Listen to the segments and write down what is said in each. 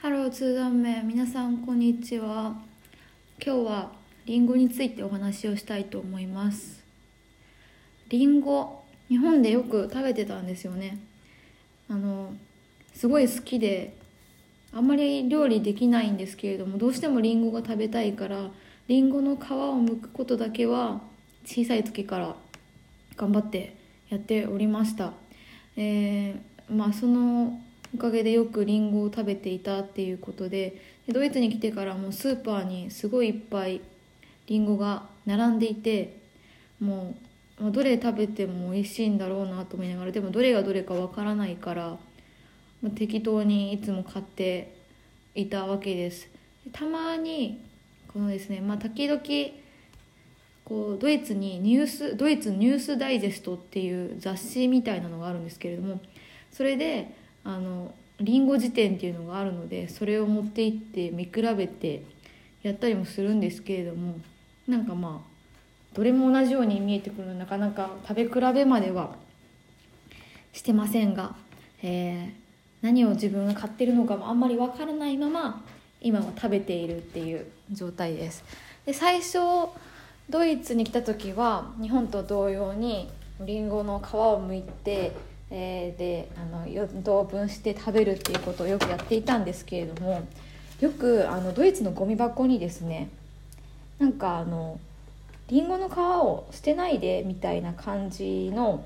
ハローツーダンメン、皆さんこんにちは。今日はリンゴについてお話をしたいと思います。リンゴ、日本でよく食べてたんですよね。すごい好きで、あんまり料理できないんですけれども、どうしてもリンゴが食べたいから、リンゴの皮を剥くことだけは小さい時から頑張ってやっておりました。そのおかげでよくリンゴを食べていたっていうことで、ドイツに来てからもうスーパーにすごいいっぱいリンゴが並んでいて、もうどれ食べても美味しいんだろうなと思いながら、でもどれがどれかわからないから、適当にいつも買っていたわけです。たまにこのですね、時々こうドイツニュースダイジェストっていう雑誌みたいなのがあるんですけれども、それでリンゴ辞典っていうのがあるので、それを持って行って見比べてやったりもするんですけれども、どれも同じように見えてくるので、なかなか食べ比べまではしてませんが、何を自分が買ってるのかもあんまりわからないまま今は食べているっていう状態です。で、最初ドイツに来た時は日本と同様にリンゴの皮を剥いて4等分して食べるっていうことをよくやっていたんですけれども、よくドイツのゴミ箱にですね、リンゴの皮を捨てないでみたいな感じの、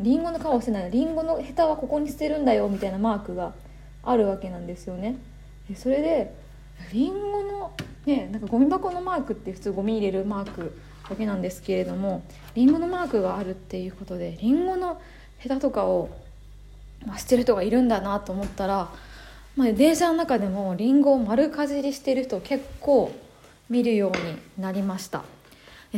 リンゴの皮を捨てない、リンゴのヘタはここに捨てるんだよみたいなマークがあるわけなんですよね。それでリンゴの、ゴミ箱のマークって普通ゴミ入れるマークわけなんですけれども、リンゴのマークがあるっていうことでリンゴのヘタとかを捨てる人がいるんだなと思ったら、電車の中でもリンゴを丸かじりしてる人を結構見るようになりました。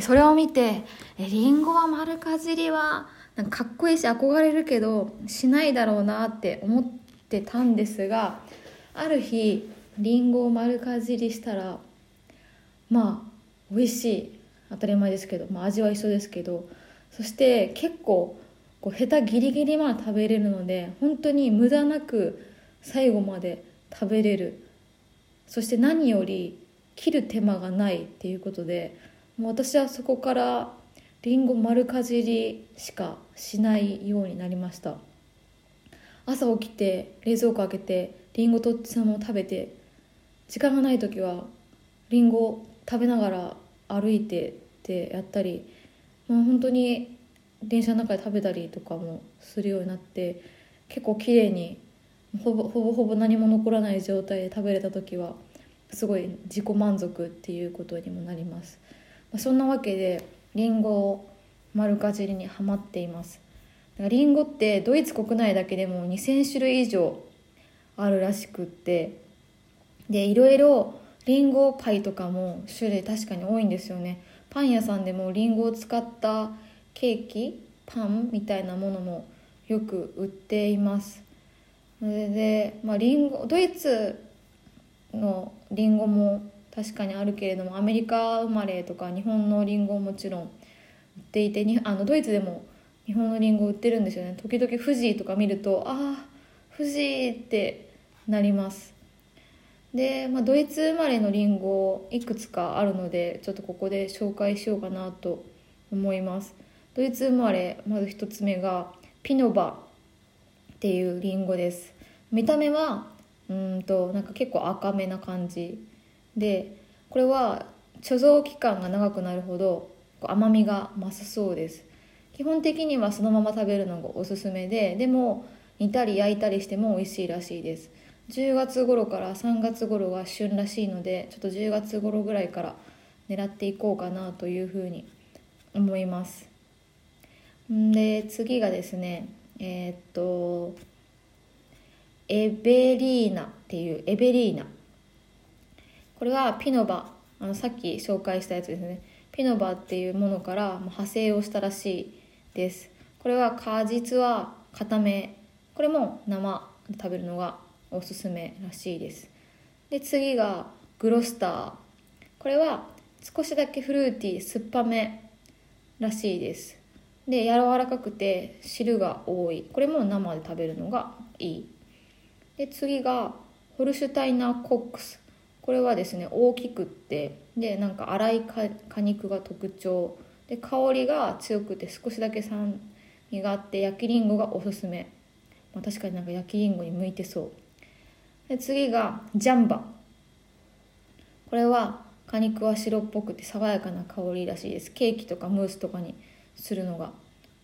それを見て、リンゴは丸かじりはかっこいいし憧れるけどしないだろうなって思ってたんですが、ある日リンゴを丸かじりしたら、美味しい、当たり前ですけど、味は一緒ですけど、そして結構こうヘタギリギリまで食べれるので、本当に無駄なく最後まで食べれる、そして何より切る手間がないっていうことで、もう私はそこからリンゴ丸かじりしかしないようになりました。朝起きて冷蔵庫開けてリンゴ取ってそのまま食べて、時間がない時はリンゴ食べながら歩いてってやったり、本当に電車の中で食べたりとかもするようになって、結構綺麗にほぼ何も残らない状態で食べれた時はすごい自己満足っていうことにもなります。そんなわけでリンゴを丸かじりにはまっています。だからリンゴってドイツ国内だけでも2000種類以上あるらしくって、でいろいろリンゴパイとかも種類確かに多いんですよね。パン屋さんでもリンゴを使ったケーキ、パンみたいなものもよく売っています。で、ドイツのリンゴも確かにあるけれども、アメリカ生まれとか日本のリンゴもちろん売っていて、ドイツでも日本のリンゴ売ってるんですよね。時々富士とか見ると、富士ってなります。で、ドイツ生まれのリンゴいくつかあるので、ちょっとここで紹介しようかなと思います。ドイツ生まれ、まず一つ目がピノバっていうリンゴです。見た目は結構赤めな感じで、これは貯蔵期間が長くなるほど甘みが増すそうです。基本的にはそのまま食べるのがおすすめで、でも煮たり焼いたりしても美味しいらしいです。10月頃から3月頃が旬らしいので、ちょっと10月頃ぐらいから狙っていこうかなというふうに思います。で、次がですね、エベリーナ、これはピノバ、さっき紹介したやつですね。ピノバっていうものから派生をしたらしいです。これは果実は固め、これも生で食べるのがおすすめらしいです。で、次がグロスター、これは少しだけフルーティー、酸っぱめらしいです。で、柔らかくて汁が多い、これも生で食べるのがいい。で次がホルシュタイナーコックス、これはですね大きくって、でなんか粗い果肉が特徴で、香りが強くて少しだけ酸味があって、焼きりんごがおすすめ。まあ、確かになんか焼きりんごに向いてそう。で次がジャンバ、これは果肉は白っぽくて爽やかな香りらしいです。ケーキとかムースとかにするのが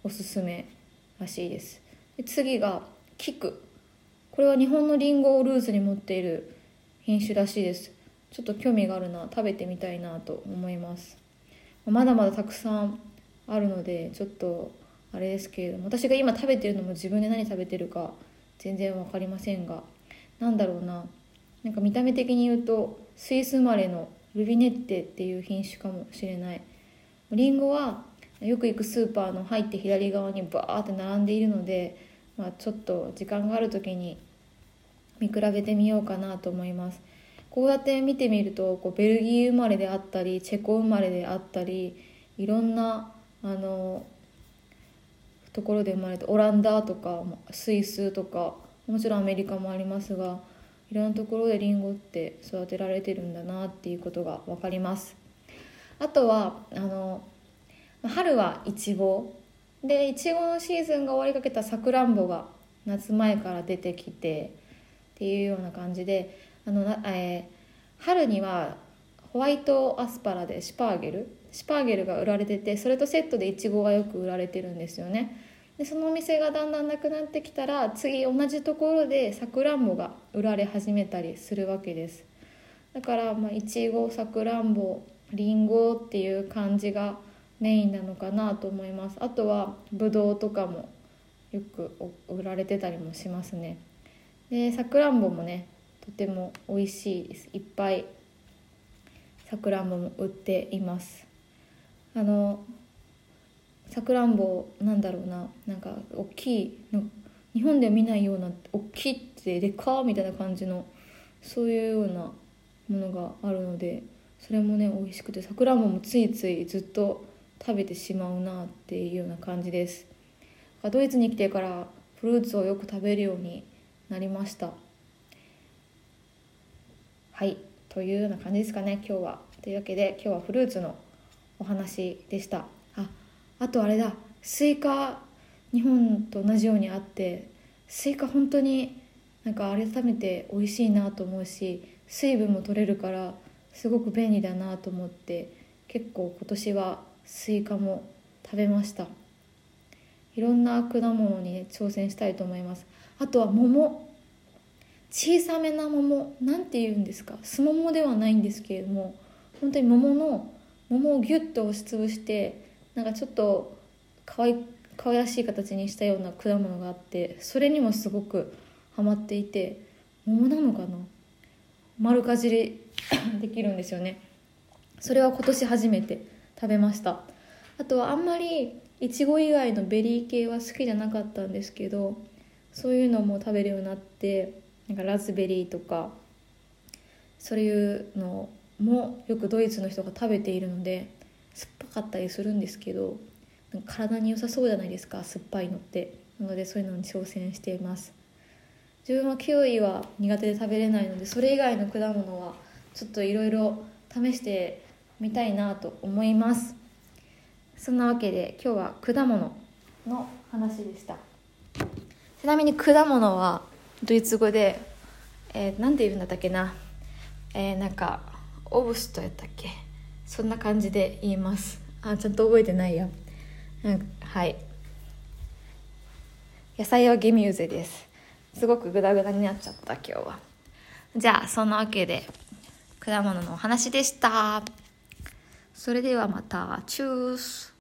おすすめらしいです。で次がキク、これは日本のリンゴをルーズに持っている品種らしいです。ちょっと興味があるな、食べてみたいなと思います。まだまだたくさんあるのでちょっとあれですけれども、私が今食べてるのも自分で何食べてるか全然わかりませんが、なんだろうな、なんか見た目的に言うとスイス生まれのルビネッテっていう品種かもしれない。リンゴはよく行くスーパーの入って左側にバーって並んでいるので、まあ、ちょっと時間がある時に見比べてみようかなと思います。こうやって見てみると、こうベルギー生まれであったりチェコ生まれであったり、いろんなところで生まれて、オランダとかスイスとか、もちろんアメリカもありますが、いろんなところでリンゴって育てられてるんだなっていうことが分かります。あとは春はイチゴで、イチゴのシーズンが終わりかけたサクランボが夏前から出てきてっていうような感じで、春にはホワイトアスパラでシュパーゲルが売られてて、それとセットでイチゴがよく売られてるんですよね。でそのお店がだんだんなくなってきたら、次同じところでさくらんぼが売られ始めたりするわけです。だからいちご、さくらんぼ、りんごっていう感じがメインなのかなと思います。あとはぶどうとかもよく売られてたりもしますね。でさくらんぼもね、とても美味しいです。いっぱいさくらんぼも売っています。さくらんぼ、なんだろうな、なんか大きいの、日本では見ないような大きいってでかーみたいな感じの、そういうようなものがあるので、それもね美味しくて、さくらんぼもついついずっと食べてしまうなっていうような感じです。ドイツに来てからフルーツをよく食べるようになりました。はい、というような感じですかね今日は。というわけで今日はフルーツのお話でした。あとあれだ、スイカ、日本と同じようにあって、スイカ本当になんか改めて美味しいなと思うし、水分も取れるからすごく便利だなと思って、結構今年はスイカも食べました。いろんな果物に、ね、挑戦したいと思います。あとは桃、小さめな桃、なんて言うんですか、すももではないんですけれども、本当に桃をギュッと押しつぶして、なんかちょっとかわいらしい形にしたような果物があって、それにもすごくハマっていて、桃なのかな、丸かじりできるんですよね。それは今年初めて食べました。あとはあんまりいちご以外のベリー系は好きじゃなかったんですけど、そういうのも食べるようになって、なんかラズベリーとかそういうのもよくドイツの人が食べているので、酸っぱかったりするんですけど、なんか体に良さそうじゃないですか、酸っぱいのって。なのでそういうのに挑戦しています。自分はキウイは苦手で食べれないので、それ以外の果物はちょっといろいろ試してみたいなと思います。そんなわけで今日は果物の話でした。ちなみに果物はドイツ語で、なんて言うんだったっけな、なんかオブストやったっけ、そんな感じで言います。ちゃんと覚えてないよ。はい、野菜はゲミューゼです。すごくグダグダになっちゃった今日は。じゃあそんなわけで果物のお話でした。それではまた、チュース。